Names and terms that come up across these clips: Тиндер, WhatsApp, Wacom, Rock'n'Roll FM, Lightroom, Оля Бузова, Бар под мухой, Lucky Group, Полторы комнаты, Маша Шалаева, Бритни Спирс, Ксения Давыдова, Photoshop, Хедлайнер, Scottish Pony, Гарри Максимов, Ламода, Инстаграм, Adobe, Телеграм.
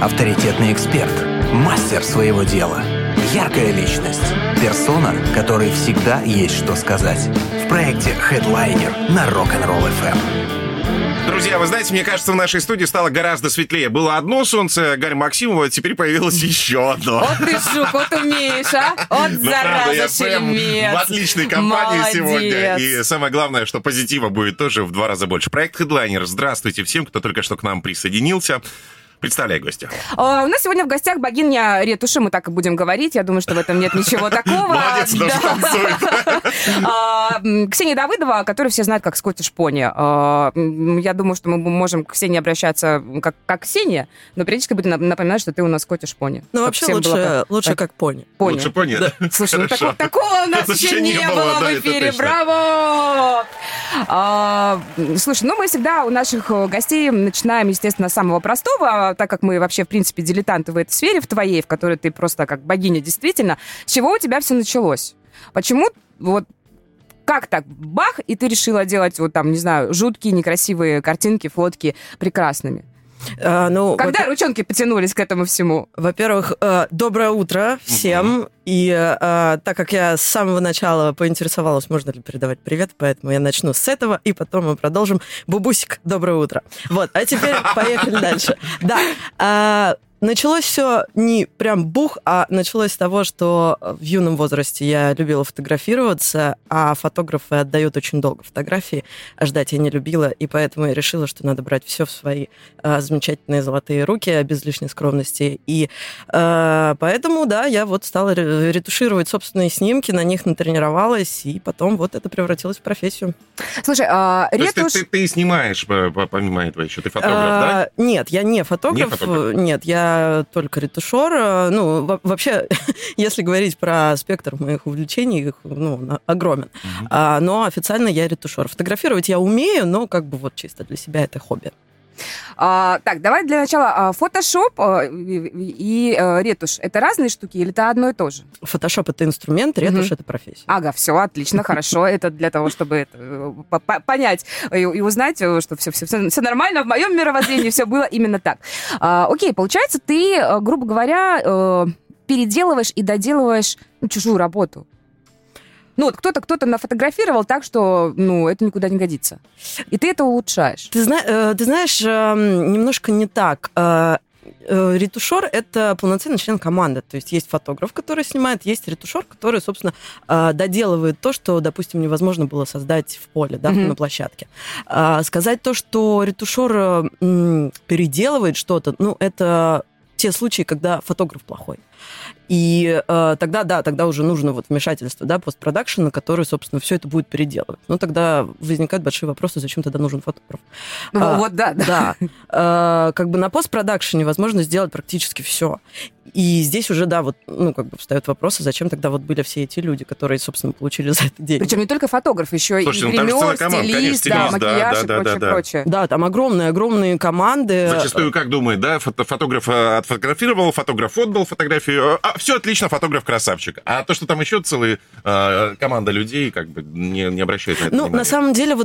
авторитетный эксперт, мастер своего дела, яркая личность, персона, которой всегда есть что сказать. В проекте Headliner на Rock'n'Roll FM. Друзья, вы знаете, мне кажется, в нашей студии стало гораздо светлее. Было одно солнце Гарри Максимова, а теперь появилось еще одно. Вот ты, Жук, вот умеешь, а? Вот зараза, шельмец. В отличной компании сегодня. И самое главное, что позитива будет тоже в 2 раза больше. Проект Headliner. Здравствуйте всем, кто только что к нам присоединился. Представляй гостя. У нас сегодня в гостях богиня ретуши, мы так и будем говорить. Я думаю, что в этом нет ничего такого. Молодец, даже танцует. Ксения Давыдова, которую все знают как Scottish Pony. Я думаю, что мы можем к Ксении обращаться как Ксения, но периодически будем напоминать, что ты у нас Scottish Pony. Ну, вообще лучше как пони. Лучше пони, да. Слушай, ну такого у нас еще не было в эфире. Браво! Слушай, ну мы всегда у наших гостей начинаем, естественно, с самого простого, так как мы вообще, в принципе, дилетанты в этой сфере, в твоей, в которой ты просто как богиня, действительно. С чего у тебя все началось? Почему вот как так, бах, и ты решила делать, вот там, не знаю, жуткие, некрасивые картинки, фотки прекрасными? Когда ручонки потянулись к этому всему? Во-первых, доброе утро всем. Mm-hmm. И так как я с самого начала поинтересовалась, можно ли передавать привет, поэтому я начну с этого, и потом мы продолжим. Бубусик, доброе утро. Вот, а теперь поехали дальше. Да, началось все не прям бух, а началось с того, что в юном возрасте я любила фотографироваться, а фотографы отдают очень долго фотографии, а ждать я не любила, и поэтому я решила, что надо брать все в свои замечательные золотые руки, без лишней скромности, и поэтому, да, я вот стала ретушировать собственные снимки, на них натренировалась, и потом вот это превратилось в профессию. Слушай, ретушь... То есть ты снимаешь, помимо этого еще, ты фотограф, да? Нет, я не фотограф, нет, я только ретушер. Ну, вообще, если говорить про спектр моих увлечений, их огромен. Mm-hmm. Но официально я ретушер. Фотографировать я умею, но как бы вот чисто для себя это хобби. Так, давай для начала. Photoshop и ретушь — это разные штуки или это одно и то же? Photoshop — это инструмент, ретушь — это профессия. Ага, все, отлично, хорошо. Это для того, чтобы понять и узнать, что все нормально, в моем мировоззрении все было именно так. Окей, получается, ты, грубо говоря, переделываешь и доделываешь чужую работу. Ну, вот кто-то нафотографировал так, что, это никуда не годится. И ты это улучшаешь. Ты знаешь, немножко не так. Ретушер – это полноценный член команды. То есть есть фотограф, который снимает, есть ретушер, который, собственно, доделывает то, что, допустим, невозможно было создать в поле, да, на площадке. Сказать то, что ретушер переделывает что-то, это те случаи, когда фотограф плохой. И тогда уже нужно вмешательство, да, постпродакшена, который, собственно, все это будет переделывать. Тогда возникают большие вопросы, зачем тогда нужен фотограф. На постпродакшене возможно сделать практически все. И здесь уже, встают вопросы, зачем тогда были все эти люди, которые, собственно, получили за это деньги. Причем не только фотограф, еще и гример, стилист, макияж и прочее. Да, там огромные команды. Зачастую, как думает, да, фотограф отфотографировал, фотограф отдал фотографию, все отлично, фотограф красавчик. А то, что там еще целая команда людей, не обращает на это внимания. На самом деле,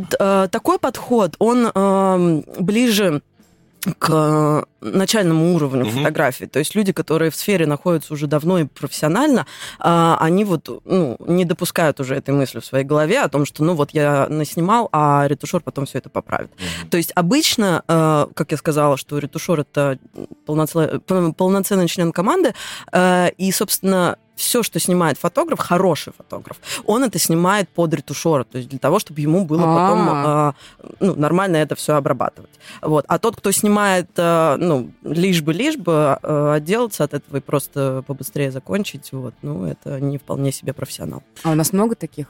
такой подход, он ближе к начальному уровню фотографии. То есть люди, которые в сфере находятся уже давно и профессионально, они не допускают уже этой мысли в своей голове о том, что я наснимал, а ретушер потом все это поправит. То есть обычно, как я сказала, что ретушер — это полноценный член команды, и, собственно, все, что снимает фотограф, хороший фотограф, он это снимает под ретушера, то есть для того, чтобы ему было потом нормально это все обрабатывать. Вот. А тот, кто снимает, лишь бы отделаться от этого и просто побыстрее закончить, это не вполне себе профессионал. А у нас много таких?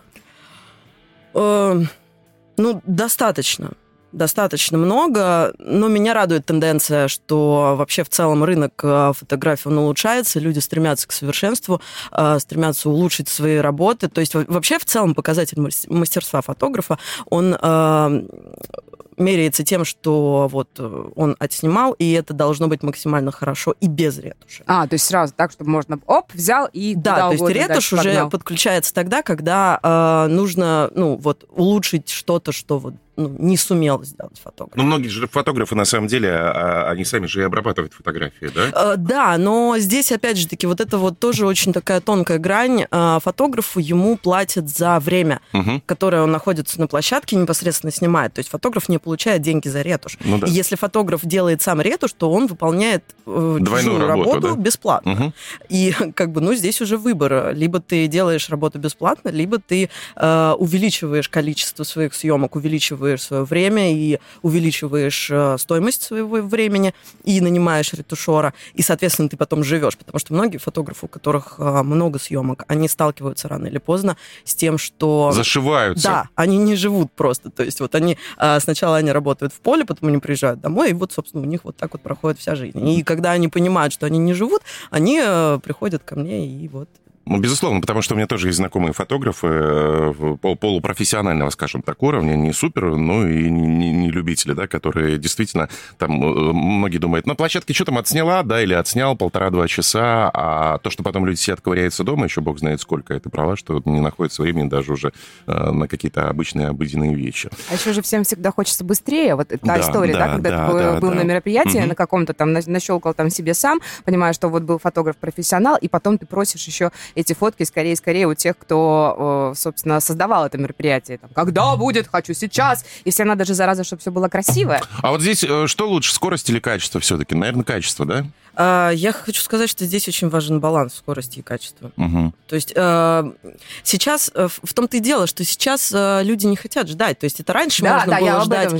Достаточно много, но меня радует тенденция, что вообще в целом рынок фотографий улучшается, люди стремятся к совершенству, стремятся улучшить свои работы. То есть вообще в целом показатель мастерства фотографа, он меряется тем, что он отснимал, и это должно быть максимально хорошо и без ретуши. То есть сразу так, чтобы можно взял и куда угодно. Да, то есть ретушь уже подключается тогда, когда нужно улучшить что-то, что не сумел сделать фотограф. Но многие же фотографы, на самом деле, они сами же и обрабатывают фотографии, да? Да, но здесь, опять же таки, вот это вот тоже очень такая тонкая грань. Фотографу ему платят за время, которое он находится на площадке, непосредственно снимает. То есть фотограф не получает деньги за ретушь. Ну, да. Если фотограф делает сам ретушь, то он выполняет чужую работу да? бесплатно. И как бы, здесь уже выбор. Либо ты делаешь работу бесплатно, либо ты увеличиваешь количество своих съемок, увеличиваешь свое время и увеличиваешь стоимость своего времени и нанимаешь ретушера. И, соответственно, ты потом живешь. Потому что многие фотографы, у которых много съемок, они сталкиваются рано или поздно с тем, что... Зашиваются. Да, они не живут просто. То есть вот они... Сначала они работают в поле, потом они приезжают домой, и вот, собственно, у них вот так вот проходит вся жизнь. И когда они понимают, что они не живут, они приходят ко мне и вот... Безусловно, потому что у меня тоже есть знакомые фотографы полупрофессионального, скажем так, уровня, не супер, но и не любители, да, которые действительно, там, многие думают, на площадке что там отсняла, да, или отснял 1,5-2 часа, а то, что потом люди сидят, ковыряются дома, еще бог знает сколько, это права, что не находится времени даже уже на какие-то обычные, обыденные вещи. А еще же всем всегда хочется быстрее, вот эта история, да, когда ты был на мероприятии, на каком-то там, нащелкал там себе сам, понимаешь, что вот был фотограф-профессионал, и потом ты просишь еще... эти фотки скорее у тех, кто, собственно, создавал это мероприятие. Там, когда будет, хочу сейчас. И все надо же, зараза, чтобы все было красиво. А вот здесь что лучше, скорость или качество все-таки? Наверное, качество, да? Я хочу сказать, что здесь очень важен баланс скорости и качества. То есть сейчас, в том-то и дело, что сейчас люди не хотят ждать. То есть это раньше можно было ждать,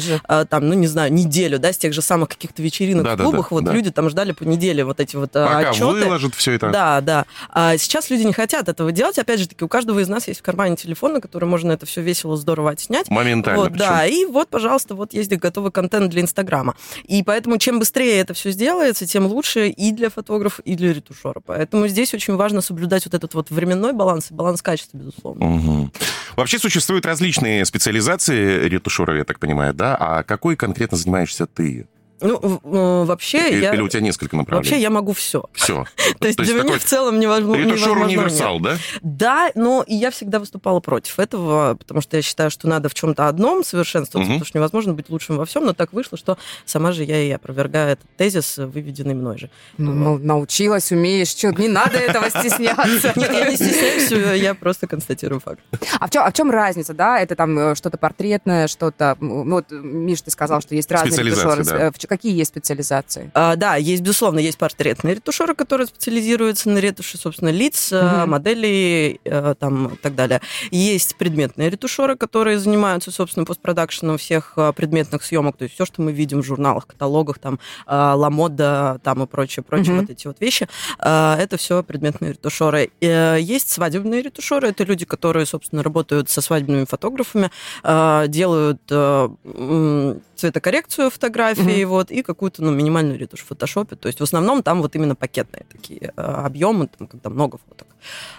там, не знаю, неделю, да, с тех же самых каких-то вечеринок в клубах. Люди там ждали по неделе вот эти вот пока отчеты. Пока выложат все это. Да. А сейчас люди не хотят этого делать. Опять же таки, у каждого из нас есть в кармане телефон, на который можно это все весело, здорово отснять. Моментально. Вот, да, и вот, пожалуйста, вот есть готовый контент для Инстаграма. И поэтому чем быстрее это все сделается, тем лучше и для фотографа, и для ретушера. Поэтому здесь очень важно соблюдать вот этот вот временной баланс и баланс качества, безусловно. Вообще существуют различные специализации ретушера, я так понимаю, да? А какой конкретно занимаешься ты? Вообще или у тебя несколько направлений? Вообще я могу все. Все. То есть для меня в целом невозможно. Ретушер универсал, да? Да, но я всегда выступала против этого, потому что я считаю, что надо в чем-то одном совершенствоваться, потому что невозможно быть лучшим во всем, но так вышло, что сама же я и опровергаю этот тезис, выведенный мной же. Ну, научилась, умеешь, что не надо этого стесняться. Нет, я не стесняюсь, я просто констатирую факт. А в чем разница, да? Это там что-то портретное, что-то... Вот, Миш, ты сказал, что есть разные ретушеры. Какие есть специализации? Да, есть, безусловно, есть портретные ретушеры, которые специализируются на ретуши, собственно, лиц, моделей там, и так далее. Есть предметные ретушеры, которые занимаются, собственно, постпродакшеном всех предметных съемок, то есть все, что мы видим в журналах, каталогах, там, ламода, там и прочее, вот эти вот вещи, это все предметные ретушеры. Есть свадебные ретушеры, это люди, которые, собственно, работают со свадебными фотографами, делают цветокоррекцию фотографии, вот, и какую-то, минимальную ретушь в фотошопе. То есть в основном там вот именно пакетные такие объемы, там, когда много фоток.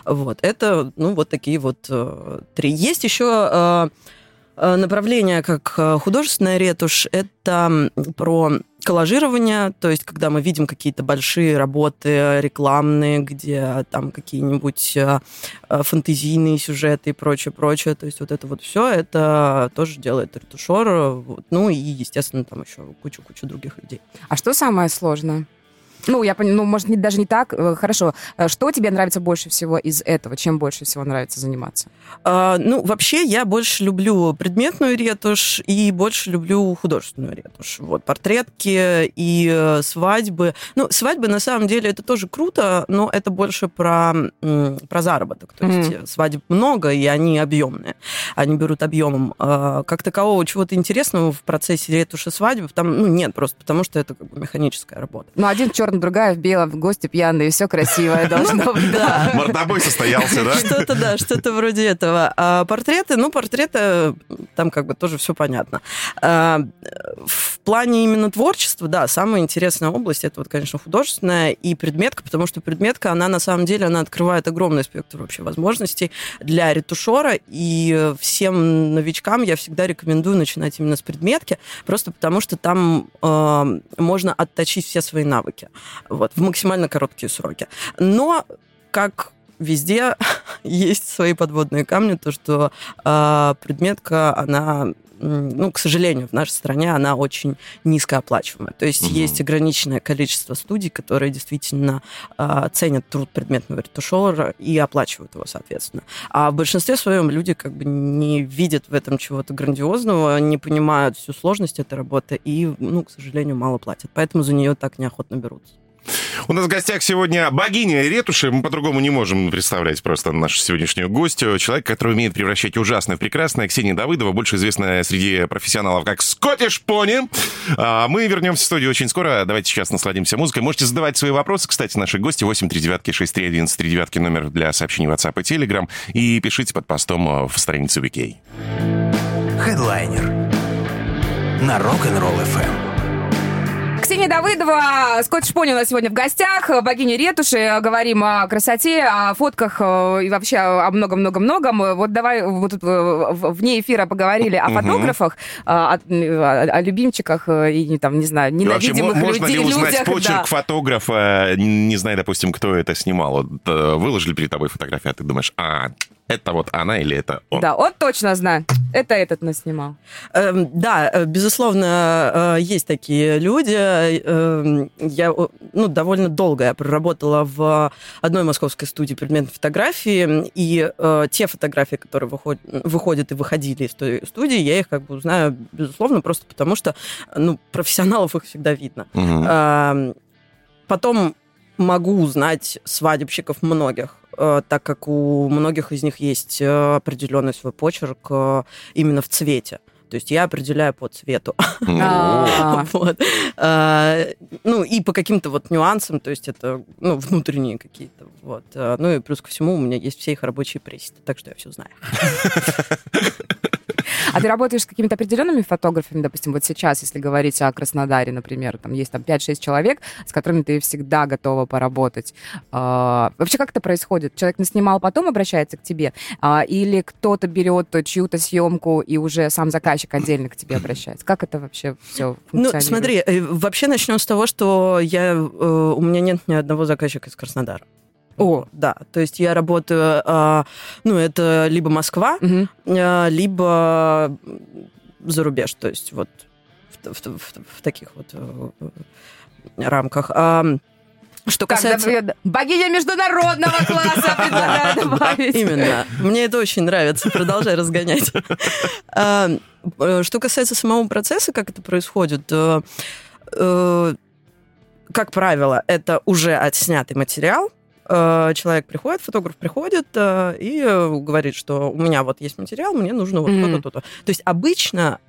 Вот. Это, вот такие вот три. Есть еще направление, как художественная ретушь, это про... коллажирование, то есть когда мы видим какие-то большие работы рекламные, где там какие-нибудь фантазийные сюжеты и прочее, то есть вот это вот все, это тоже делает ретушер, и, естественно, там еще кучу других людей. А что самое сложное? Я понимаю, может, даже не так. Хорошо. Что тебе нравится больше всего из этого? Чем больше всего нравится заниматься? Вообще, я больше люблю предметную ретушь и больше люблю художественную ретушь. Вот, портретки и свадьбы. Свадьбы, на самом деле, это тоже круто, но это больше про заработок. То есть свадеб много, и они объемные. Они берут объемом. Как такового чего-то интересного в процессе ретуши свадьбы там, нет, просто потому что это как бы механическая работа. Один черный, другая в белом, гости пьяные, все красивое должно быть. Да. Мордобой состоялся, да? Что-то вроде этого. А портреты, портреты, там как бы тоже все понятно. В плане именно творчества, да, самая интересная область, это вот, конечно, художественная и предметка, потому что предметка, она на самом деле, она открывает огромный спектр вообще возможностей для ретушера, и всем новичкам я всегда рекомендую начинать именно с предметки, просто потому что там можно отточить все свои навыки. Вот, в максимально короткие сроки. Но, как везде, есть свои подводные камни, то, что предметка, она ну, к сожалению, в нашей стране она очень низкооплачиваемая. То есть есть ограниченное количество студий, которые действительно ценят труд предметного ретушера и оплачивают его, соответственно. А в большинстве своем люди как бы не видят в этом чего-то грандиозного, не понимают всю сложность этой работы и, ну, к сожалению, мало платят. Поэтому за нее так неохотно берутся. У нас в гостях сегодня богиня ретуши. Мы по-другому не можем представлять просто нашу сегодняшнюю гостью. Человек, который умеет превращать ужасное в прекрасное. Ксения Давыдова, больше известная среди профессионалов как Scottish Pony. Мы вернемся в студию очень скоро. Давайте сейчас насладимся музыкой. Можете задавать свои вопросы, кстати, наши гости. 839-6311-39, номер для сообщений в WhatsApp и Telegram. И пишите под постом в странице Wiki. Хедлайнер на Rock'n'Roll FM. Ксения Давыдова, Scottish Pony у нас сегодня в гостях, богиня ретуши. Говорим о красоте, о фотках и вообще о многом-многом-многом. Вот давай, мы тут вне эфира поговорили о фотографах, о любимчиках и, там, не знаю, ненавидимых людей. Можно ли узнать почерк фотографа, не знаю, допустим, кто это снимал? Вот, выложили перед тобой фотографию, а ты думаешь, это вот она или это он? Да, он точно знает. Это этот наснимал. Да, безусловно, есть такие люди. Я довольно долго я проработала в одной московской студии предметной фотографии, и те фотографии, которые выходят и выходили из той студии, я их как бы узнаю, безусловно, просто потому что профессионалов их всегда видно. Потом могу узнать свадебщиков многих, так как у многих из них есть определенный свой почерк именно в цвете. То есть я определяю по цвету. И по каким-то вот нюансам, то есть это внутренние какие-то. Ну и плюс ко всему у меня есть все их рабочие пресеты, так что я все знаю. А ты работаешь с какими-то определенными фотографами, допустим, вот сейчас, если говорить о Краснодаре, например, там есть 5-6 человек, с которыми ты всегда готова поработать. Вообще, как это происходит? Человек наснимал, потом обращается к тебе? Или кто-то берет чью-то съемку и уже сам заказчик отдельно к тебе обращается? Как это вообще все функционирует? Смотри, вообще начнем с того, что у меня нет ни одного заказчика из Краснодара. Да, то есть я работаю, это либо Москва, либо за рубеж, то есть вот в таких вот рамках. Что касается... Богиня международного класса, предлагаю добавить. Именно. Мне это очень нравится. Продолжай разгонять. Что касается самого процесса, как это происходит... Как правило, это уже отснятый материал. Человек приходит, фотограф приходит и говорит, что у меня вот есть материал, мне нужно вот то-то. То есть обычно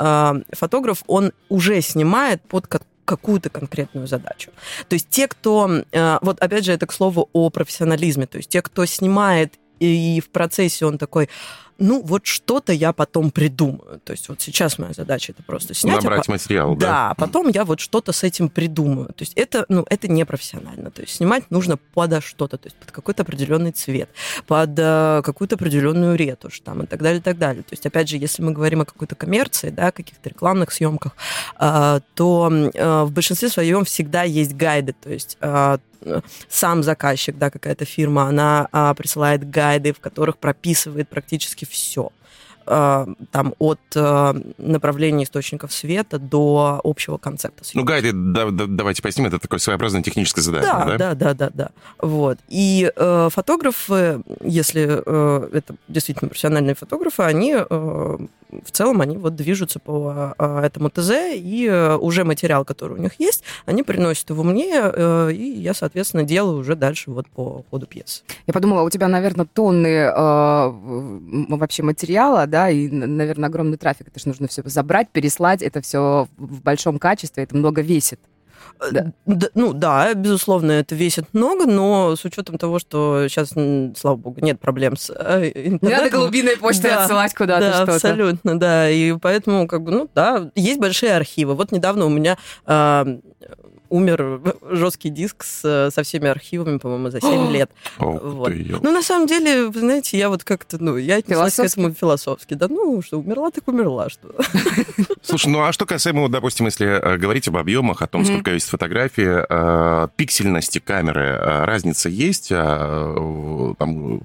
фотограф, он уже снимает под какую-то конкретную задачу. То есть те, кто... Вот опять же, это к слову о профессионализме. То есть те, кто снимает, и в процессе он такой... вот что-то я потом придумаю. То есть вот сейчас моя задача это просто снять. Набрать материал, да. Да, потом я вот что-то с этим придумаю. То есть это, это непрофессионально. То есть снимать нужно подо что-то, то есть под какой-то определенный цвет, под какую-то определенную ретушь там, и так далее, и так далее. То есть опять же, если мы говорим о какой-то коммерции, да, каких-то рекламных съемках, то в большинстве своем всегда есть гайды, то есть сам заказчик, да, какая-то фирма, она присылает гайды, в которых прописывает практически все. Там от направления источников света до общего концепта света. Гайды, давайте поясним, это такое своеобразное техническое задание, да? Да. Вот. И фотографы, если это действительно профессиональные фотографы, они в целом они вот движутся по этому ТЗ, и уже материал, который у них есть, они приносят его мне, и я, соответственно, делаю уже дальше вот по ходу пьесы. Я подумала, у тебя, наверное, тонны вообще материала, да, и, наверное, огромный трафик. Это же нужно все забрать, переслать, это все в большом качестве, это много весит. Да. Да, безусловно, это весит много, но с учетом того, что сейчас, слава богу, нет проблем с интернетом. Не надо голубиной почтой отсылать куда-то что-то. Абсолютно, да. И поэтому, есть большие архивы. Вот недавно у меня умер жесткий диск со всеми архивами, по-моему, за 7 лет. Вот. На самом деле, вы знаете, я вот как-то, я отнеслась к этому философски. Да, что умерла, так умерла. Что. Слушай, а что касаемо, допустим, если говорить об объемах, о том, сколько есть фотографий, пиксельности камеры, разница есть? Там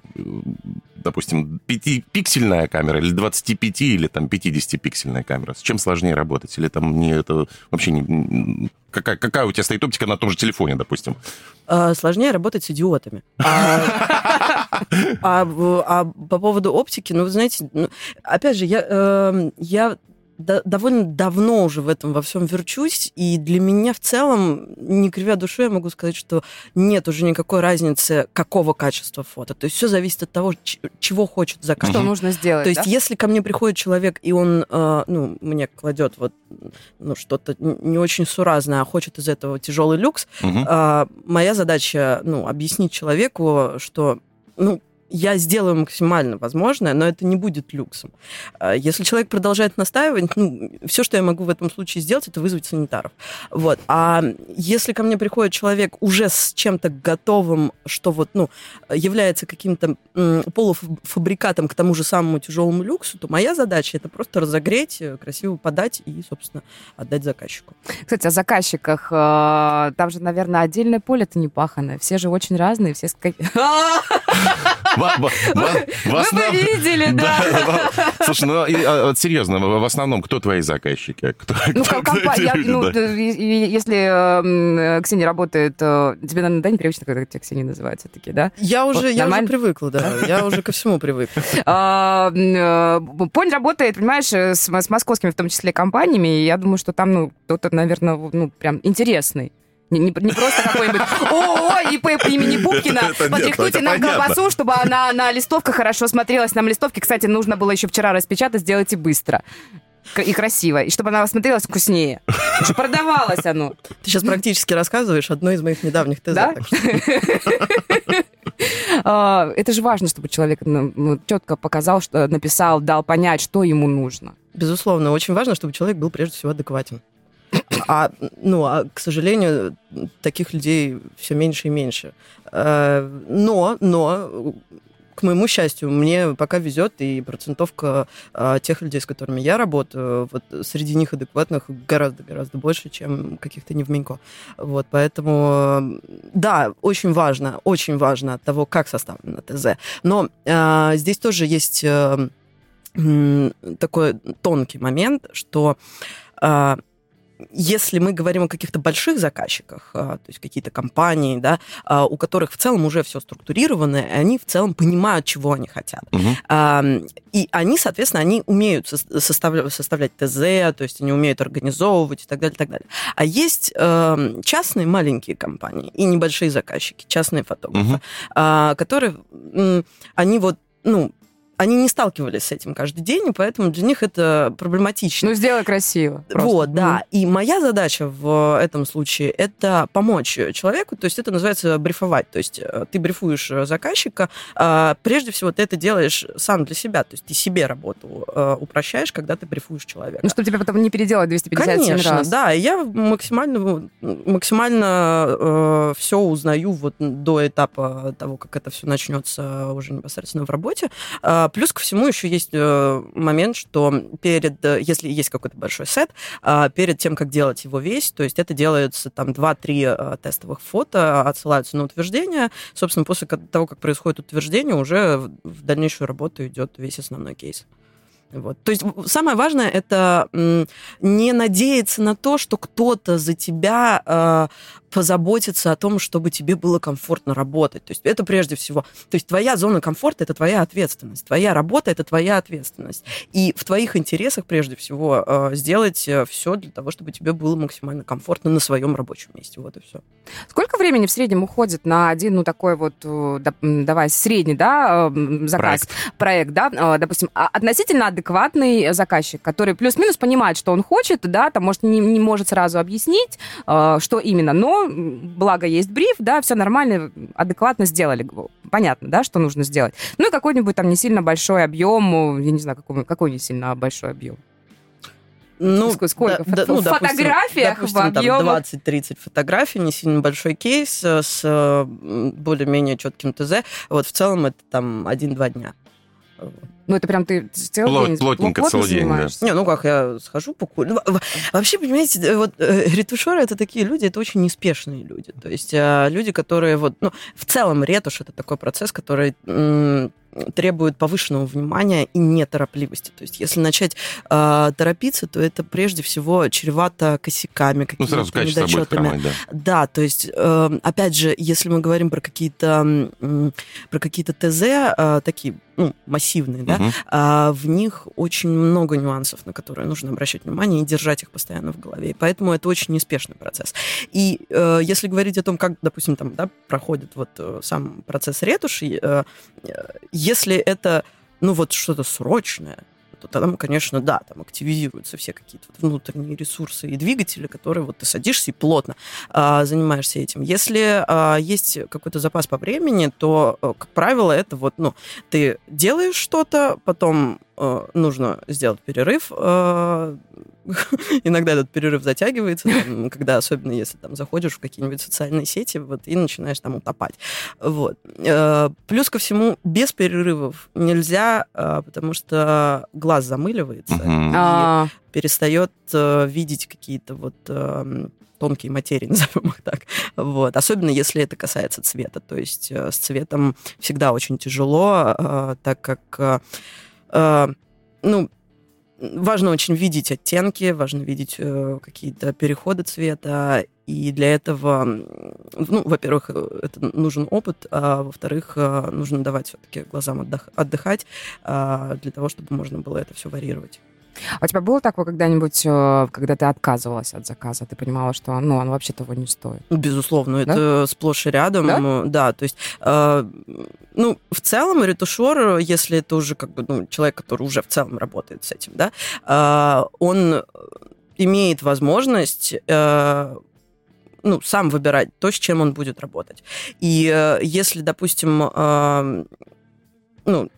допустим, 5-пиксельная камера или 25 или там 50-пиксельная камера? С чем сложнее работать? Или там мне это вообще не... Какая у тебя стоит оптика на том же телефоне, допустим? Сложнее работать с идиотами. А по поводу оптики, ну, вы знаете, опять же, я довольно давно уже в этом во всем верчусь, и для меня в целом, не кривя душой, я могу сказать, что нет уже никакой разницы, какого качества фото. То есть все зависит от того, чего хочет заказчик. Что нужно сделать, то есть если ко мне приходит человек, и он мне кладет вот, что-то не очень суразное, а хочет из этого тяжелый люкс, моя задача объяснить человеку, что... я сделаю максимально возможное, но это не будет люксом. Если человек продолжает настаивать, все, что я могу в этом случае сделать, это вызвать санитаров. Вот. А если ко мне приходит человек уже с чем-то готовым, что вот, является каким-то полуфабрикатом к тому же самому тяжелому люксу, то моя задача — это просто разогреть, красиво подать и, собственно, отдать заказчику. Кстати, о заказчиках. Там же, наверное, отдельное поле-то не паханое. Все же очень разные, все... Вы бы видели, да. Слушай, серьезно, в основном кто твои заказчики? Если Ксения работает... Тебе, наверное, непривычно, когда тебя Ксения называют все-таки, да? Я уже привыкла, да. Я уже ко всему привыкла. Понь работает, понимаешь, с московскими, в том числе, компаниями, и я думаю, что там, кто-то, наверное, прям интересный. Не просто какой-нибудь ООО ИП имени Пупкина, потряхните нам колбасу, чтобы она на листовках хорошо смотрелась. Нам листовки, кстати, нужно было еще вчера распечатать, сделайте быстро и красиво, и чтобы она смотрелась вкуснее. Продавалось оно. Ты сейчас практически рассказываешь одно из моих недавних тезок. Это же важно, чтобы человек четко показал, написал, дал понять, что ему нужно. Безусловно, очень важно, чтобы человек был прежде всего адекватен. А, к сожалению, таких людей все меньше и меньше. Но, к моему счастью, мне пока везет, и процентовка тех людей, с которыми я работаю, вот среди них адекватных гораздо-гораздо больше, чем каких-то невменько. Вот, поэтому, да, очень важно от того, как составлено ТЗ. Но здесь тоже есть такой тонкий момент, что... Если мы говорим о каких-то больших заказчиках, то есть какие-то компании, да, у которых в целом уже все структурировано, и они в целом понимают, чего они хотят. И они, соответственно, они умеют составлять ТЗ, то есть они умеют организовывать и так далее, и так далее. А есть частные маленькие компании и небольшие заказчики, частные фотографы, которые, они вот, они не сталкивались с этим каждый день, и поэтому для них это проблематично. Сделай красиво. Просто. Вот, да. И моя задача в этом случае – это помочь человеку, то есть это называется брифовать. То есть ты брифуешь заказчика, прежде всего ты это делаешь сам для себя, то есть ты себе работу упрощаешь, когда ты брифуешь человека. Чтобы тебя потом не переделать 257 раз. Конечно, да. И я максимально все узнаю вот до этапа того, как это все начнется уже непосредственно в работе. Плюс ко всему еще есть момент, что если есть какой-то большой сет, перед тем, как делать его весь, то есть это делается там 2-3 тестовых фото, отсылаются на утверждение. Собственно, после того, как происходит утверждение, уже в дальнейшую работу идет весь основной кейс. Вот. То есть самое важное — это не надеяться на то, что кто-то за тебя позаботится о том, чтобы тебе было комфортно работать. То есть это прежде всего... То есть твоя зона комфорта — это твоя ответственность. Твоя работа — это твоя ответственность. И в твоих интересах прежде всего сделать все для того, чтобы тебе было максимально комфортно на своем рабочем месте. Вот и все. Сколько времени в среднем уходит на один, такой вот, давай, средний, да, заказ? Проект, да? Допустим, относительно адекватный заказчик, который плюс-минус понимает, что он хочет, да, там, может, не может сразу объяснить, что именно, но благо есть бриф, да, все нормально, адекватно сделали, понятно, да, что нужно сделать. И какой-нибудь там не сильно большой объем, я не знаю, какой не сильно большой объем. Сколько? В фотографиях, допустим, в объемах? 20-30 фотографий, не сильно большой кейс с более-менее четким ТЗ. Вот в целом это там 1-2 дня. Это прям ты целый день плотненько целый день, да. Как я схожу покурю. Вообще, понимаете, вот ретушеры — это такие люди, это очень неспешные люди. То есть люди, которые в целом ретушь — это такой процесс, который требует повышенного внимания и неторопливости. То есть, если начать торопиться, то это прежде всего чревато косяками, какими-то недочетами. Хромать, да. Да, то есть, опять же, если мы говорим про какие-то ТЗ, такие массивные, да, в них очень много нюансов, на которые нужно обращать внимание и держать их постоянно в голове. И поэтому это очень неспешный процесс. И если говорить о том, как, допустим, там, да, проходит вот сам процесс ретуши, если это, что-то срочное, то там, конечно, да, там активизируются все какие-то внутренние ресурсы и двигатели, которые ты садишься и плотно занимаешься этим. Если есть какой-то запас по времени, то, как правило, это ты делаешь что-то, потом нужно сделать перерыв. Иногда этот перерыв затягивается, когда, особенно если заходишь в какие-нибудь социальные сети и начинаешь там утопать. Плюс ко всему, без перерывов нельзя, потому что глаз замыливается и перестает видеть какие-то тонкие материи, назовем их так. Особенно если это касается цвета. То есть с цветом всегда очень тяжело, так как важно очень видеть оттенки, важно видеть какие-то переходы цвета, и для этого, во-первых, это нужен опыт, а во-вторых, нужно давать все-таки глазам отдыхать, для того, чтобы можно было это все варьировать. А у тебя было такое когда-нибудь, когда ты отказывалась от заказа, ты понимала, что он вообще того не стоит? Безусловно, да? Это сплошь и рядом. Да? Да, то есть, в целом ретушер, если это уже человек, который уже в целом работает с этим, да, он имеет возможность сам выбирать то, с чем он будет работать. И если, допустим,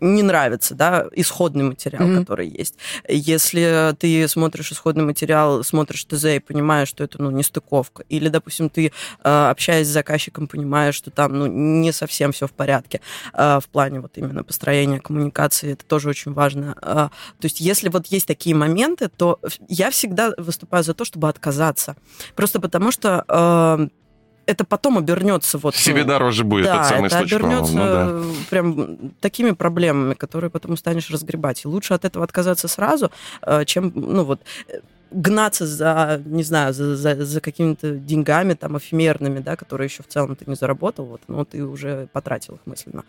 не нравится, да, исходный материал, который есть. Если ты смотришь исходный материал, смотришь ТЗ и понимаешь, что это, нестыковка. Или, допустим, ты, общаясь с заказчиком, понимаешь, что там, не совсем все в порядке в плане именно построения коммуникации. Это тоже очень важно. То есть, если есть такие моменты, то я всегда выступаю за то, чтобы отказаться. Просто потому что... это потом обернется... Себе дороже будет тот самый случай. Да, это обернется прям такими проблемами, которые потом станешь разгребать. И лучше от этого отказаться сразу, чем, гнаться за какими-то деньгами там эфемерными, да, которые еще в целом ты не заработал, но ты уже потратил их мысленно.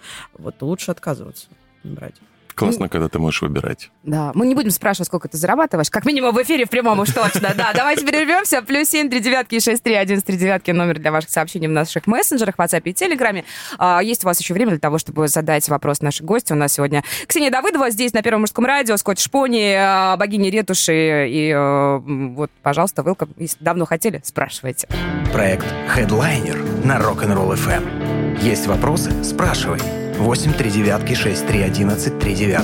Лучше отказываться, не брать. Классно, когда ты можешь выбирать. Да, мы не будем спрашивать, сколько ты зарабатываешь. Как минимум в эфире в прямом уж точно. Да, давайте перервемся. +7 399 63139 номер для ваших сообщений в наших мессенджерах, в WhatsApp и Телеграме. Есть у вас еще время для того, чтобы задать вопрос нашей гости. У нас сегодня Ксения Давыдова здесь на Первом мужском радио, Scottish Pony, богиня ретуши. И пожалуйста, welcome. Если давно хотели, спрашивайте. Проект Headliner на Rock'n'Roll FM. Есть вопросы? Спрашивай. 8 3 9 6 3 11 3 9.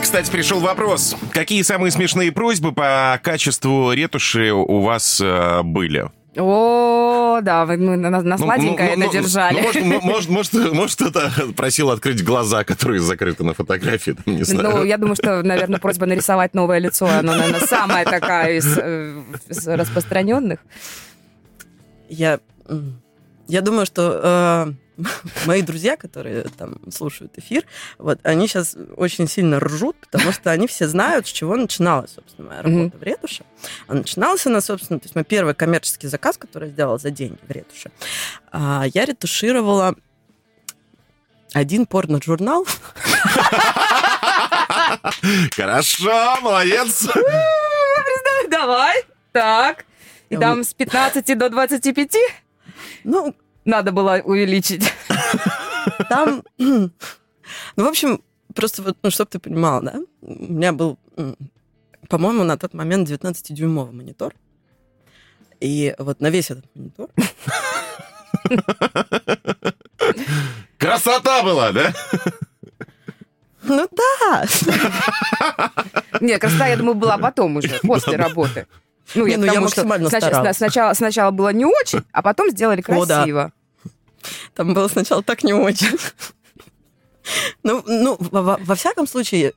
Кстати, пришел вопрос. Какие самые смешные просьбы по качеству ретуши у вас были? О, да, вы на сладенькое надержали. Может, кто-то просил открыть глаза, которые закрыты на фотографии, там, не знаю. Я думаю, что, наверное, просьба нарисовать новое лицо, она, наверное, самая такая из распространенных. Я думаю, что... Мои друзья, которые там слушают эфир, они сейчас очень сильно ржут, потому что они все знают, с чего начиналась, собственно, моя работа в ретуше. А начиналась она, собственно, то есть мой первый коммерческий заказ, который я сделала за деньги в ретуше. Я ретушировала один порно-журнал. Хорошо, молодец! Давай, так. И там с 15 до 25? Надо было увеличить. Там... в общем, просто чтобы ты понимала, да? У меня был, по-моему, на тот момент 19-дюймовый монитор. И на весь этот монитор... Красота была, да? Да! Нет, красота, я думаю, была потом уже, после работы. Я максимально старалась. Сначала было не очень, а потом сделали красиво. Да. Там было сначала так не очень. Во всяком случае,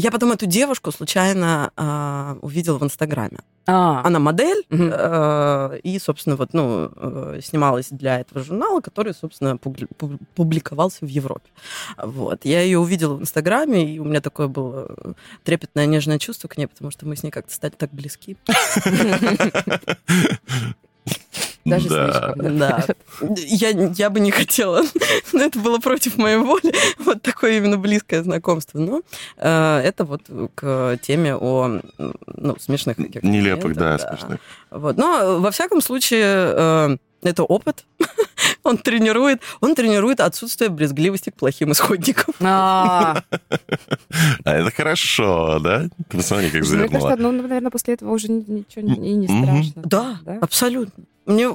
Я потом эту девушку случайно увидела в Инстаграме. Она модель, и, собственно, вот, ну, снималась для этого журнала, который, собственно, публиковался в Европе. Вот. Я ее увидела в Инстаграме, и у меня такое было трепетное, нежное чувство к ней, потому что мы с ней как-то стали так близки. Даже да. Слишком. Да. Я бы не хотела, но это было против моей воли, вот такое именно близкое знакомство. Но это вот к теме о смешных каких-то... Нелепых, да, смешных. Вот. Но, во всяком случае, это опыт. Он тренирует отсутствие брезгливости к плохим исходникам. А это хорошо, да? Ты посмотри, как завернула. Мне кажется, наверное, после этого уже ничего не страшно. Да, абсолютно. Мне,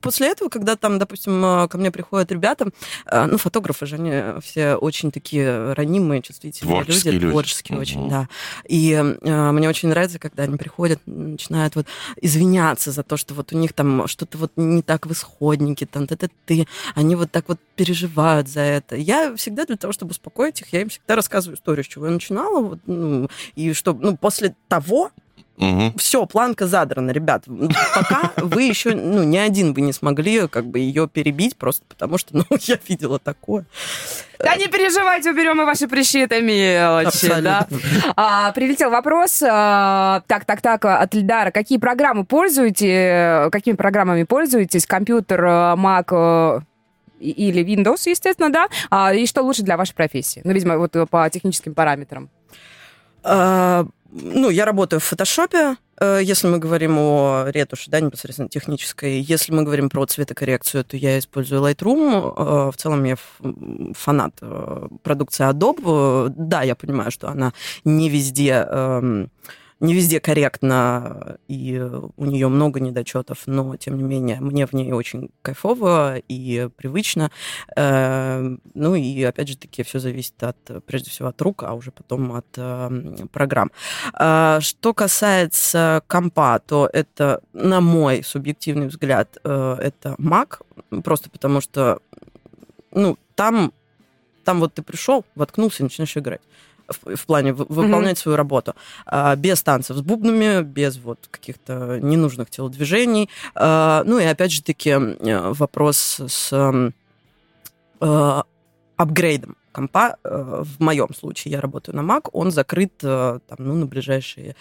после этого, когда там, допустим, ко мне приходят ребята, фотографы же, они все очень такие ранимые, чувствительные люди. Творческие очень, да. И мне очень нравится, когда они приходят, начинают вот извиняться за то, что вот у них там что-то вот не так в исходнике, там, ты. Они вот так вот переживают за это. Я всегда для того, чтобы успокоить их, я им всегда рассказываю историю, с чего я начинала, вот, и что, после того... Угу. Все, планка задрана, ребят. Пока вы еще, ни один бы не смогли как бы ее перебить, просто потому что, я видела такое. Да не переживайте, уберем и ваши прыщи, это мелочи. Да? Прилетел вопрос. Так, от Эльдара. Какими программами пользуетесь? Компьютер, Mac... или Windows, естественно, да? И что лучше для вашей профессии? Видимо, вот по техническим параметрам. Я работаю в фотошопе, если мы говорим о ретуши, да, непосредственно технической. Если мы говорим про цветокоррекцию, то я использую Lightroom. В целом я фанат продукции Adobe. Да, я понимаю, что она не везде корректно, и у нее много недочетов, но, тем не менее, мне в ней очень кайфово и привычно. И, опять же таки, все зависит прежде всего от рук, а уже потом от программ. Что касается компа, то это, на мой субъективный взгляд, это Mac, просто потому что там вот ты пришел, воткнулся и начинаешь играть. В плане выполнять свою работу. Без танцев с бубнами, без вот каких-то ненужных телодвижений. И опять же таки вопрос с апгрейдом компа. В моем случае я работаю на Mac, он закрыт на ближайшие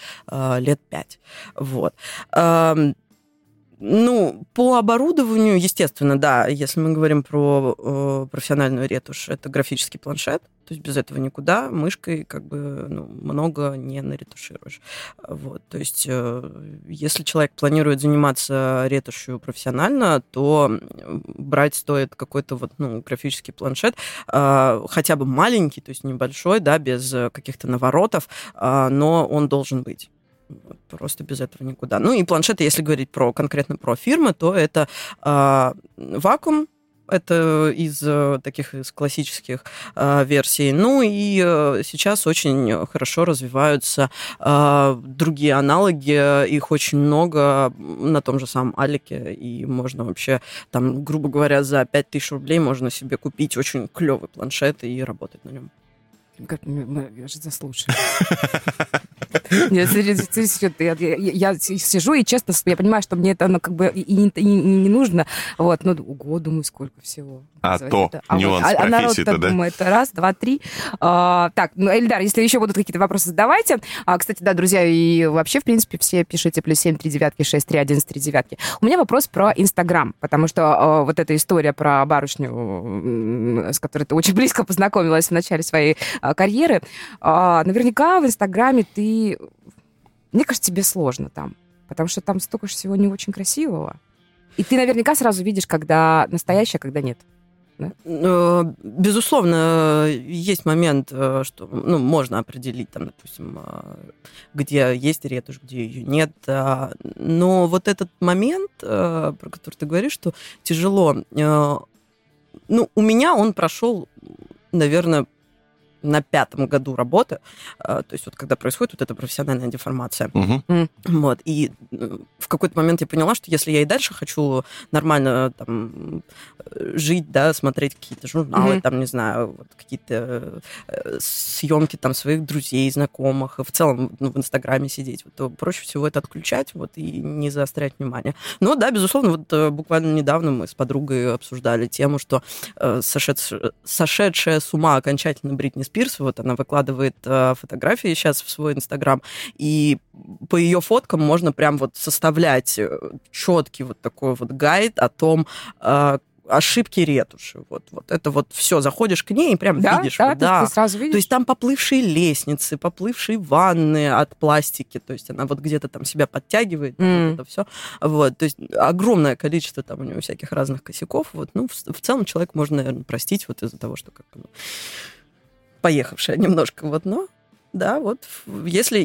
лет 5. Вот. По оборудованию, естественно, да, если мы говорим про профессиональную ретушь, это графический планшет, то есть без этого никуда, мышкой как бы много не наретушируешь. Вот, то есть если человек планирует заниматься ретушью профессионально, то брать стоит какой-то вот, графический планшет, хотя бы маленький, то есть небольшой, да, без каких-то наворотов, но он должен быть. Просто без этого никуда. И планшеты, если говорить конкретно про фирмы, то это Wacom, это из таких из классических версий. Сейчас очень хорошо развиваются другие аналоги, их очень много на том же самом Алике, и можно вообще, там, грубо говоря, за 5000 рублей можно себе купить очень клевый планшет и работать на нем. Я же заслушаю. Я сижу и, честно, я понимаю, что мне это как бы и не нужно. Вот, ого, думаю, сколько всего. Нюанс профессии-то, да? Думает, раз, два, три. Так, Эльдар, если еще будут какие-то вопросы, задавайте. Кстати, да, друзья, и вообще, в принципе, все пишите +7 39 6 3 11 39. У меня вопрос про Инстаграм, потому что вот эта история про барышню, с которой ты очень близко познакомилась в начале своей карьеры, наверняка в Инстаграме ты... Мне кажется, тебе сложно там, потому что там столько всего не очень красивого. И ты наверняка сразу видишь, когда настоящее, а когда нет. Да? Безусловно, есть момент, что можно определить, там, допустим, где есть ретушь, где ее нет. Но вот этот момент, про который ты говоришь, что тяжело, у меня он прошел, наверное, на 5-м году работы, то есть вот когда происходит вот эта профессиональная деформация. Угу. Вот, и в какой-то момент я поняла, что если я и дальше хочу нормально там жить, да, смотреть какие-то журналы, угу. там, не знаю, вот какие-то съемки там своих друзей, знакомых, и в целом в Инстаграме сидеть, вот, то проще всего это отключать вот, и не заострять внимание. Но да, безусловно, вот буквально недавно мы с подругой обсуждали тему, что сошедшая с ума окончательно Бритни Спирс, вот она выкладывает фотографии сейчас в свой Инстаграм, и по ее фоткам можно прям вот составлять четкий вот такой вот гайд о том, ошибки ретуши. Вот это вот все. Заходишь к ней и прям видишь. Да, вот, ты сразу видишь. То есть там поплывшие лестницы, поплывшие ванны от пластики. То есть она вот где-то там себя подтягивает. Mm. Вот это все. Вот. То есть огромное количество там у нее всяких разных косяков. Вот. Ну, в целом человек можно, наверное, простить вот из-за того, что как-то поехавшая немножко. Вот, но... Да, вот, если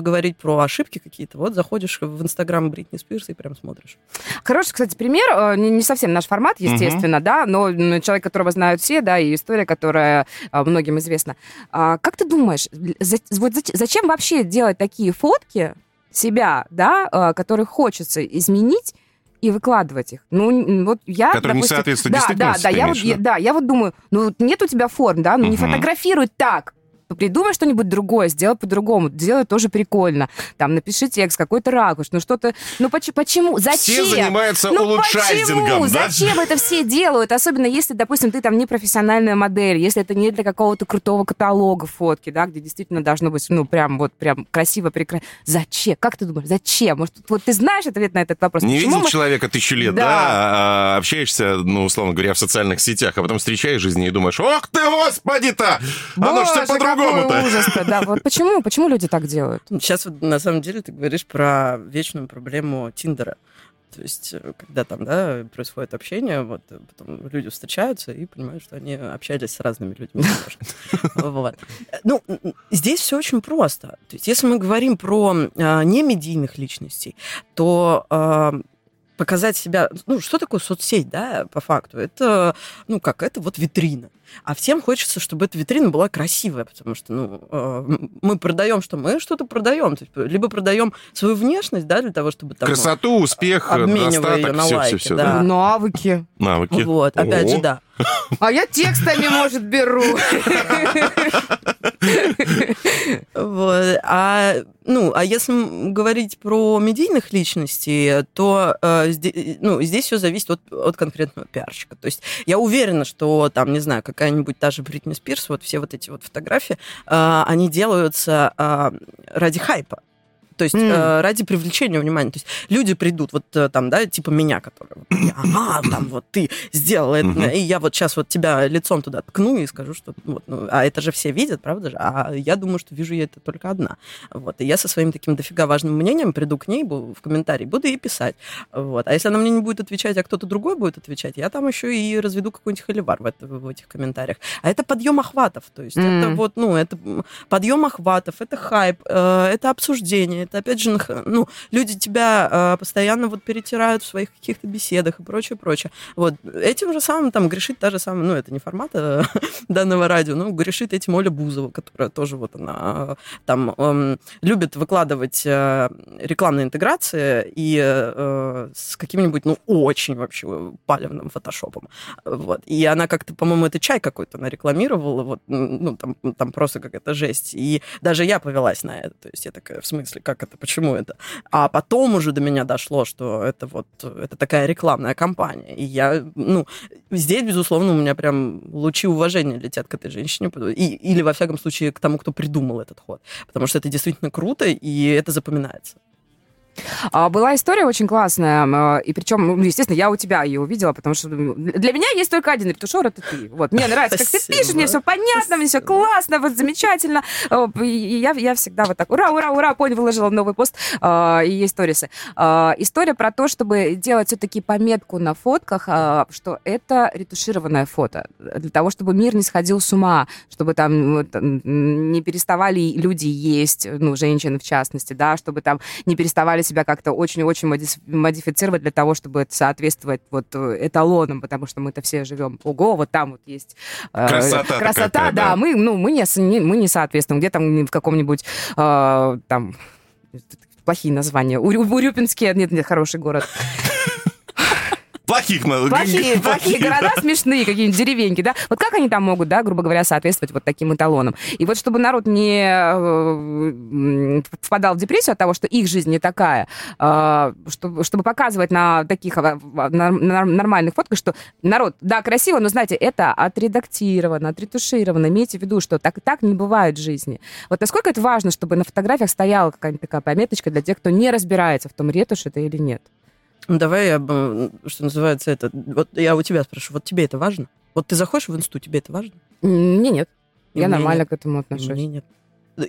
говорить про ошибки какие-то, вот заходишь в Инстаграм Бритни Спирс и прям смотришь. Хороший, кстати, пример, не совсем наш формат, естественно, да, но человек, которого знают все, да, и история, которая многим известна. Как ты думаешь, вот зачем вообще делать такие фотки себя, да, которые хочется изменить, и выкладывать их. Ну, вот я, которые, допустим, не соответствуют действительности, я вот думаю, ну, нет у тебя форм, да, ну, не фотографируй так. Придумай что-нибудь другое, сделай по-другому, сделай тоже прикольно. Там напиши текст, какой-то ракурс, ну что-то... Ну почему? Зачем? Все занимаются улучшайзингом, да? Зачем это все делают? Особенно если, допустим, ты там не профессиональная модель, если это не для какого-то крутого каталога фотки, да, где действительно должно быть, ну, прям красиво, прекрасно. Зачем? Как ты думаешь, зачем? Может, вот ты знаешь ответ на этот вопрос? Не видел человека 1000 лет, да? А общаешься, ну, условно говоря, в социальных сетях, а потом встречаешь жизнь и думаешь, ох ты, господи-то! Оно все по-другому! Какой ужас-то, да. Вот почему люди так делают? Сейчас вот на самом деле ты говоришь про вечную проблему Тиндера. То есть, когда там, да, происходит общение, вот, потом люди встречаются и понимают, что они общались с разными людьми. Ну, здесь все очень просто. То есть, если мы говорим про немедийных личностей, то... показать себя... Ну, что такое соцсеть, да, по факту? Это, ну, как, это вот витрина. А всем хочется, чтобы эта витрина была красивая, потому что, ну, мы продаем что? Мы что-то продаем. То есть, либо продаем свою внешность, да, для того, чтобы... Там, красоту, успех, достаток, все-все-все. Да. Да. Навыки. Навыки. Вот, опять же, да. А я текстами, может, беру. Вот. А если говорить про медийных личностей, то здесь все зависит от конкретного пиарщика. То есть я уверена, что там, не знаю, какая-нибудь та же Бритни Спирс, вот все вот эти вот фотографии, они делаются ради хайпа. То есть ради привлечения внимания. То есть люди придут, вот там, да, типа меня, которые... Ага, там вот ты сделал это, и я вот сейчас вот тебя лицом туда ткну и скажу, что... Вот, ну, а это же все видят, правда же? А я думаю, что вижу я это только одна. Вот, и я со своим таким дофига важным мнением приду к ней в комментарии, буду ей писать. Вот. А если она мне не будет отвечать, а кто-то другой будет отвечать, я там еще и разведу какой-нибудь холивар в этих комментариях. А это подъем охватов. То есть это вот, ну, это подъем охватов, это хайп, это обсуждение, это, опять же, ну, люди тебя постоянно вот перетирают в своих каких-то беседах и прочее. Вот. Этим же самым там грешит та же самая, ну, это не формат данного радио, но грешит этим Оля Бузова, которая тоже вот она там любит выкладывать рекламные интеграции и с каким-нибудь, ну, очень вообще палевным фотошопом. Вот. И она как-то, по-моему, это чай какой-то она рекламировала, вот, ну, там просто какая-то жесть. И даже я повелась на это. То есть я такая, в смысле, как это, почему это? А потом уже до меня дошло, что это вот это такая рекламная кампания. И я, ну, здесь, безусловно, у меня прям лучи уважения летят к этой женщине. Или, во всяком случае, к тому, кто придумал этот ход. Потому что это действительно круто, и это запоминается. Была история очень классная, и причем, естественно, я у тебя ее увидела, потому что для меня есть только один ретушер, это ты. Вот. Мне нравится, как ты пишешь, мне все понятно, мне все классно, вот замечательно. И я всегда вот так, ура, выложила новый пост, и есть сторисы. История про то, чтобы делать все-таки пометку на фотках, что это ретушированное фото, для того, чтобы мир не сходил с ума, чтобы там вот, не переставали люди есть, ну, женщины в частности, да, чтобы там не переставали себя как-то очень-очень модифицировать для того, чтобы это соответствовать вот эталонам, потому что мы-то все живем, ого, вот там вот есть красота, да, мы не соответствуем, где там в каком-нибудь там плохие названия, Урюпинске, нет, хороший город. Плохие города, смешные какие-нибудь деревеньки, да? Вот как они там могут, да, грубо говоря, соответствовать вот таким эталонам? И вот чтобы народ не впадал в депрессию от того, что их жизнь не такая, чтобы показывать на таких нормальных фотках, что народ, да, красиво, но, знаете, это отредактировано, отретушировано. Имейте в виду, что так и так не бывает в жизни. Вот насколько это важно, чтобы на фотографиях стояла какая-нибудь такая пометочка для тех, кто не разбирается в том, ретушь это или нет? Давай я, что называется, это... Вот я у тебя спрошу, вот тебе это важно? Вот ты заходишь в инсту, тебе это важно? Мне нет. Я нормально к этому отношусь. Мне нет.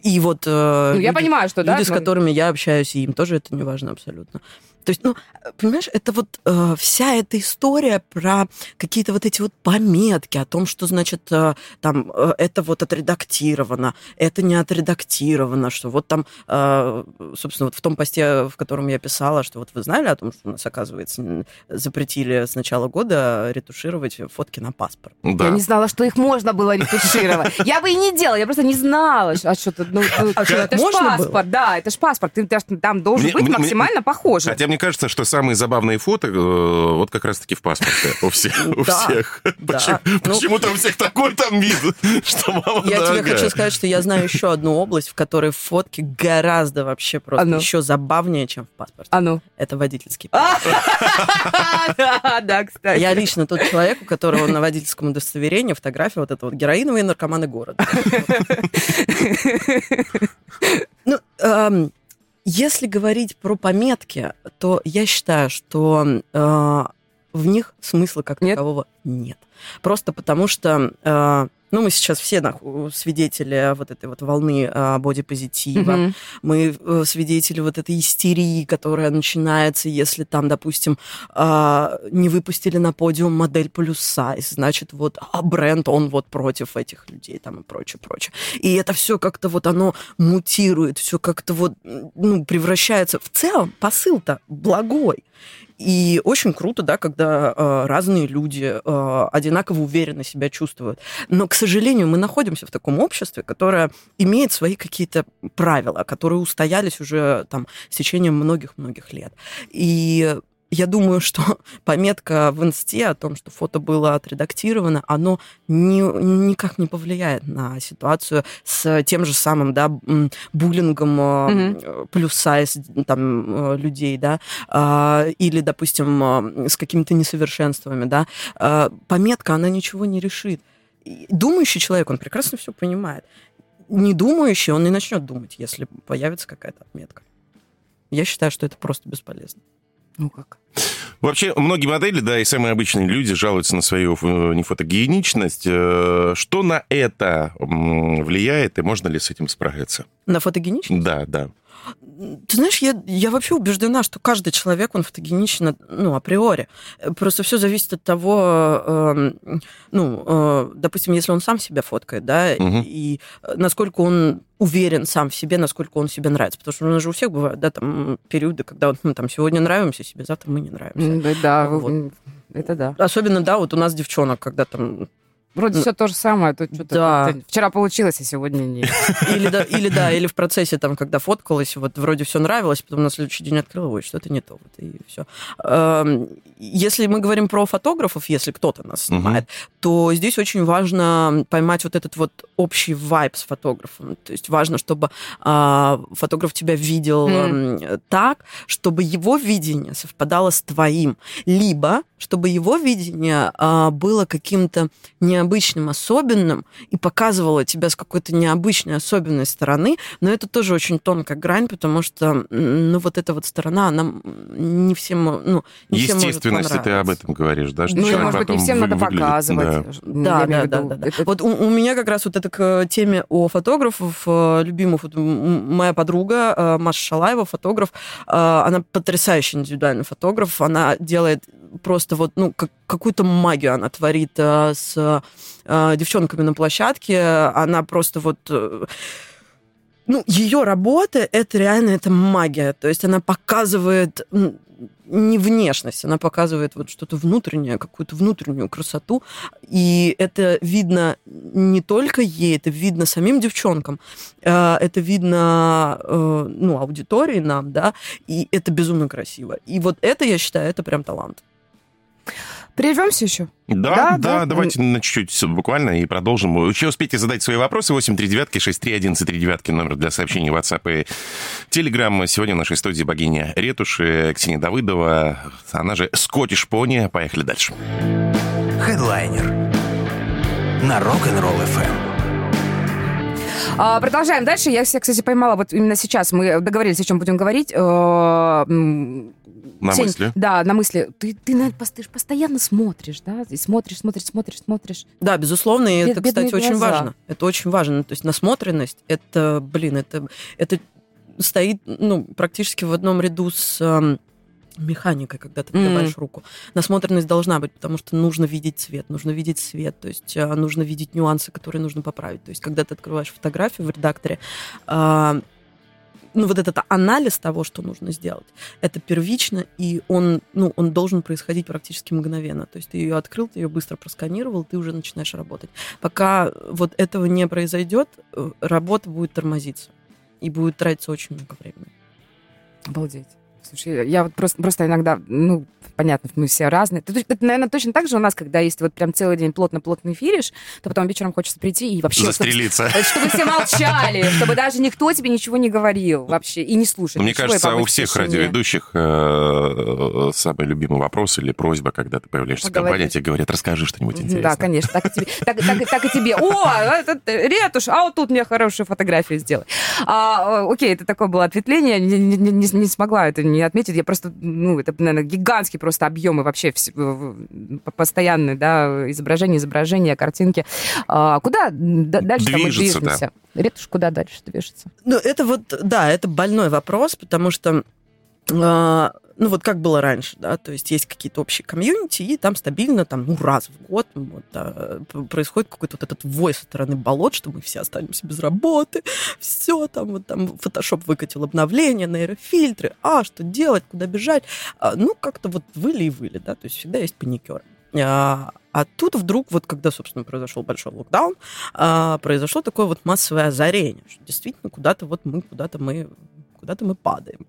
И вот я понимаю, что, да, люди, с которыми я общаюсь, и им тоже это не важно абсолютно. То есть, ну, понимаешь, это вот вся эта история про какие-то вот эти вот пометки о том, что, значит, там, это вот отредактировано, это не отредактировано, что вот там, собственно, вот в том посте, в котором я писала, что вот вы знали о том, что у нас, оказывается, запретили с начала года ретушировать фотки на паспорт. Да. Я не знала, что их можно было ретушировать. Я бы и не делала, я просто не знала, а что... Это же паспорт, да, это же паспорт. Ты там должен быть максимально похожим. Хотя мне кажется, что самые забавные фото вот как раз-таки в паспорте у всех. Почему-то у всех такой там вид, что мама дорогая. Я тебе хочу сказать, что я знаю еще одну область, в которой фотки гораздо вообще просто еще забавнее, чем в паспорте. Это водительский паспорт. Да, кстати. Я лично тот человек, у которого на водительском удостоверении фотография вот эта вот героиновые наркоманы города. Ну, если говорить про пометки, то я считаю, что в них смысла как такового нет. Просто потому что, ну, мы сейчас все свидетели вот этой вот волны бодипозитива, mm-hmm. мы свидетели вот этой истерии, которая начинается, если там, допустим, не выпустили на подиум модель плюс сайз, значит, вот, а бренд, он вот против этих людей там и прочее, прочее. И это все как-то вот оно мутирует, все как-то вот, ну, превращается... В целом посыл-то благой. И очень круто, да, когда разные люди одинаково уверенно себя чувствуют. Но, к сожалению, мы находимся в таком обществе, которое имеет свои какие-то правила, которые устоялись уже там с течением многих-многих лет. И я думаю, что пометка в инсте о том, что фото было отредактировано, оно никак не повлияет на ситуацию с тем же самым, да, буллингом mm-hmm. плюс-сайз там, людей, да, или, допустим, с какими-то несовершенствами, да. Пометка, она ничего не решит. Думающий человек, он прекрасно все понимает. Не думающий, он не начнет думать, если появится какая-то отметка. Я считаю, что это просто бесполезно. Ну как? Вообще, многие модели, да, и самые обычные люди жалуются на свою нефотогеничность. Что на это влияет, и можно ли с этим справиться? На фотогеничность? Да. Ты знаешь, я вообще убеждена, что каждый человек, он фотогеничен, ну, априори. Просто все зависит от того, допустим, если он сам себя фоткает, да, угу. и насколько он уверен сам в себе, насколько он себе нравится. Потому что у нас же у всех бывают, да, там, периоды, когда мы там сегодня нравимся себе, завтра мы не нравимся. Да, вот. Это да. Особенно, да, вот у нас девчонок, когда там... Вроде все то же самое. Тут да. Вчера получилось, а сегодня нет. Или в процессе, там, когда фоткалась, вот вроде все нравилось, потом на следующий день открыла, ой, что-то не то, вот, и все. Если мы говорим про фотографов, если кто-то нас снимает, угу. то здесь очень важно поймать вот этот вот общий вайб с фотографом. То есть важно, чтобы фотограф тебя видел так, чтобы его видение совпадало с твоим. Либо, чтобы его видение было каким-то необычным, особенным, и показывала тебя с какой-то необычной, особенной стороны, но это тоже очень тонкая грань, потому что, ну, вот эта вот сторона, она не всем, ну, не всем может понравиться. Естественность, ты об этом говоришь, да? Что человек может быть, не всем надо показывать. Да. Вот у меня как раз вот это к теме о фотографах, любимых, вот моя подруга Маша Шалаева, фотограф, она потрясающий индивидуальный фотограф, она делает просто вот, ну, какую-то магию она творит с девчонками на площадке. Она просто вот Ну, ее работа, это реально, это магия. То есть она показывает не внешность, она показывает вот что-то внутреннее, какую-то внутреннюю красоту. И это видно не только ей, это видно самим девчонкам, это видно, ну, аудитории нам, да, и это безумно красиво. И вот это, я считаю, это прям талант. Прервемся еще? Да, давайте на чуть-чуть буквально и продолжим. Еще успейте задать свои вопросы. 839-631-39, номер для сообщений в WhatsApp и Telegram. Сегодня в нашей студии богиня ретуши Ксения Давыдова, она же Scottish Pony. Поехали дальше. Хедлайнер на Rock'n'Roll FM. Продолжаем дальше. Я себя, кстати, поймала вот именно сейчас. Мы договорились, о чем будем говорить. На Сень, мысли. Да, на мысли. Ты же постоянно смотришь, да? И смотришь. Да, безусловно. И это, кстати, очень важно. Это очень важно. То есть насмотренность, это, блин, это стоит, ну, практически в одном ряду с... механикой, когда ты поднимаешь руку. Насмотренность должна быть, потому что нужно видеть свет, то есть нужно видеть нюансы, которые нужно поправить. То есть когда ты открываешь фотографию в редакторе, вот этот анализ того, что нужно сделать, это первично, и он должен происходить практически мгновенно. То есть ты ее открыл, ты ее быстро просканировал, ты уже начинаешь работать. Пока вот этого не произойдет, работа будет тормозиться и будет тратиться очень много времени. Обалдеть. Слушай, я вот просто иногда, понятно, мы все разные. Это, наверное, точно так же у нас, когда есть вот прям целый день плотно-плотно эфиришь, то потом вечером хочется прийти и вообще... застрелиться. Чтобы все молчали, чтобы даже никто тебе ничего не говорил вообще и не слушал. Мне кажется, у всех радиоведущих самый любимый вопрос или просьба, когда ты появляешься в компании, тебе говорят, расскажи что-нибудь интересное. Да, конечно, так и тебе. О, ретушь, а вот тут мне хорошую фотографию сделай. Окей, это такое было ответвление, не смогла это не отметить. Я просто, это, наверное, гигантский просто объемы вообще постоянные, да, изображения, картинки. Куда дальше мы движемся? Да. Ретушь, куда дальше движется? Это больной вопрос, потому что как было раньше, да, то есть есть какие-то общие комьюнити, и там стабильно, раз в год происходит какой-то этот вой со стороны болот, что мы все останемся без работы, все, Photoshop выкатил обновление, нейрофильтры, что делать, куда бежать, как-то вот выли, да, то есть всегда есть паникеры. А тут вдруг, вот когда, собственно, произошел большой локдаун, произошло такое вот массовое озарение, что действительно куда-то мы падаем.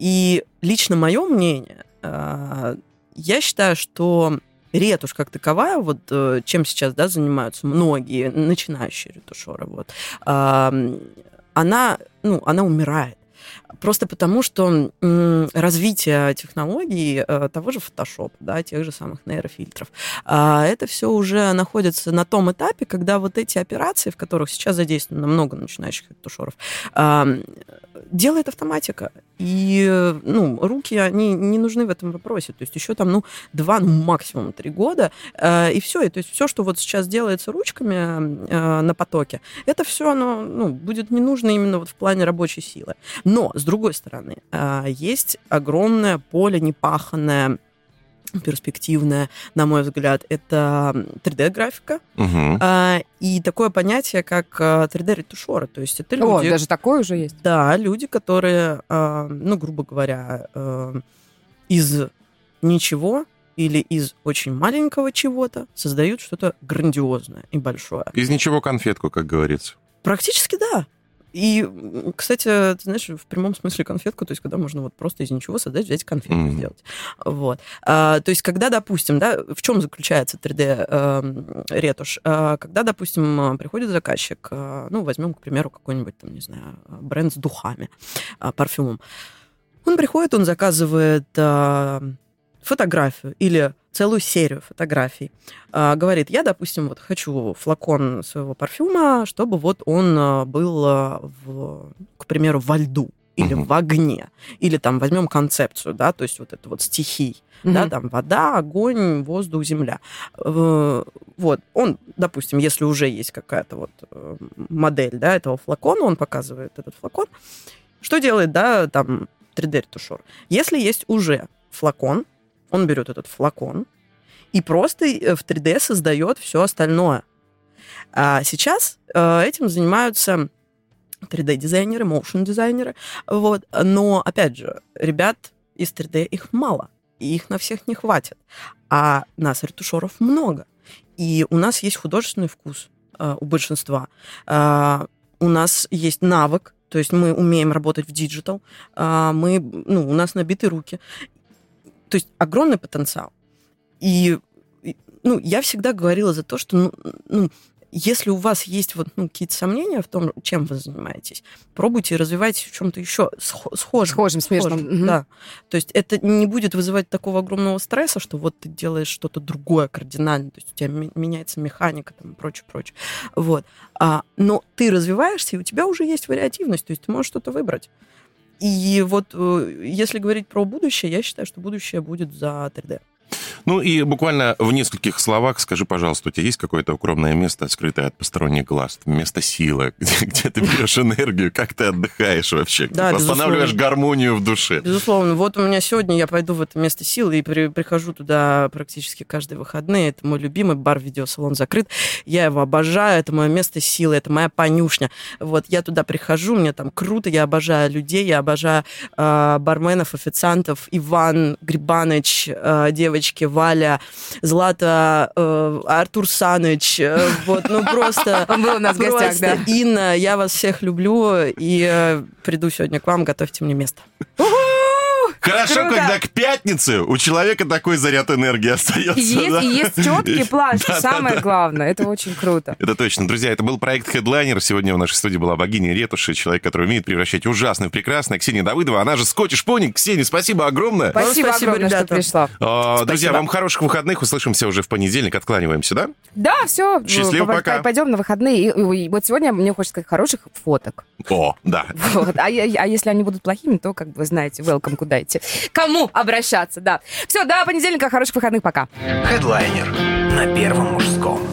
И лично мое мнение, я считаю, что ретушь как таковая, вот чем сейчас, да, занимаются многие начинающие ретушеры, она умирает. Просто потому, что развитие технологий того же Photoshop, да, тех же самых нейрофильтров, это все уже находится на том этапе, когда вот эти операции, в которых сейчас задействовано много начинающих ретушеров, делает автоматика. И руки, они не нужны в этом вопросе. То есть еще 2, максимум 3 года, и все. И то есть все, что вот сейчас делается ручками на потоке, это все оно будет не нужно именно вот в плане рабочей силы. Но, с другой стороны, есть огромное поле непаханное, перспективное, на мой взгляд, это 3D-графика. Угу. И такое понятие, как 3D-ретушеры. То есть это люди... даже такое уже есть? Да, люди, которые, грубо говоря, из ничего или из очень маленького чего-то создают что-то грандиозное и большое. Из ничего конфетку, как говорится. Практически да. И, кстати, ты знаешь, в прямом смысле конфетку, то есть когда можно вот просто из ничего взять конфетку сделать. Вот. То есть когда, допустим, да, в чем заключается 3D-ретушь? Когда, допустим, приходит заказчик, возьмем, к примеру, какой-нибудь, бренд с духами, парфюмом. Он приходит, он заказывает фотографию или целую серию фотографий. Говорит, я, допустим, вот хочу флакон своего парфюма, чтобы вот он был, к примеру, во льду или в огне. Или возьмем концепцию, да, то есть вот это вот стихий, да, вода, огонь, воздух, земля. Вот, он, допустим, если уже есть какая-то вот модель, да, этого флакона, он показывает этот флакон. Что делает, да, 3D-ретушер? Если есть уже флакон, он берет этот флакон и просто в 3D создает все остальное. А сейчас этим занимаются 3D-дизайнеры, моушн-дизайнеры. Вот. Но, опять же, ребят из 3D их мало, и их на всех не хватит. А нас, ретушеров, много. И у нас есть художественный вкус у большинства. У нас есть навык, то есть мы умеем работать в диджитал, у нас набиты руки. То есть огромный потенциал. И я всегда говорила за то, что если у вас есть какие-то сомнения в том, чем вы занимаетесь, пробуйте и развивайтесь в чем-то еще схожем, смежном. Да. То есть это не будет вызывать такого огромного стресса, что вот ты делаешь что-то другое кардинально, то есть у тебя меняется механика там, и прочее. Вот. Но ты развиваешься, и у тебя уже есть вариативность, то есть ты можешь что-то выбрать. И вот если говорить про будущее, я считаю, что будущее будет за 3D. И буквально в нескольких словах скажи, пожалуйста, у тебя есть какое-то укромное место, скрытое от посторонних глаз, место силы, где ты берешь энергию, как ты отдыхаешь вообще, да, восстанавливаешь гармонию в душе? Безусловно. Вот у меня сегодня, я пойду в это место силы и прихожу туда практически каждые выходные. Это мой любимый бар, видеосалон закрыт. Я его обожаю, это мое место силы, это моя понюшня. Вот, я туда прихожу, мне там круто, я обожаю людей, я обожаю барменов, официантов, Иван Грибаныч, девочки, Валя, Злата, Артур Саныч, просто... Он был у нас в гостях, да. Инна, я вас всех люблю, и приду сегодня к вам, готовьте мне место. Хорошо, круто. Когда к пятнице у человека такой заряд энергии остается. И есть четкий план, самое главное. Это очень круто. Это точно. Друзья, это был проект Хедлайнер. Сегодня в нашей студии была богиня ретуши, человек, который умеет превращать ужасное в прекрасное. Ксения Давыдова, она же Scottish Pony. Ксения, спасибо огромное. Спасибо огромное, ребята, что пришла. Друзья, вам хороших выходных. Услышимся уже в понедельник. Откланиваемся, да? Да, все. Счастливо, пока. Пойдем на выходные. И вот сегодня мне хочется сказать хороших фоток. О, да. Вот. А если они будут плохими, то, как вы знаете, welcome, куда идти. Кому обращаться, да. Все, до понедельника, хороших выходных, пока. Хедлайнер на Первом мужском.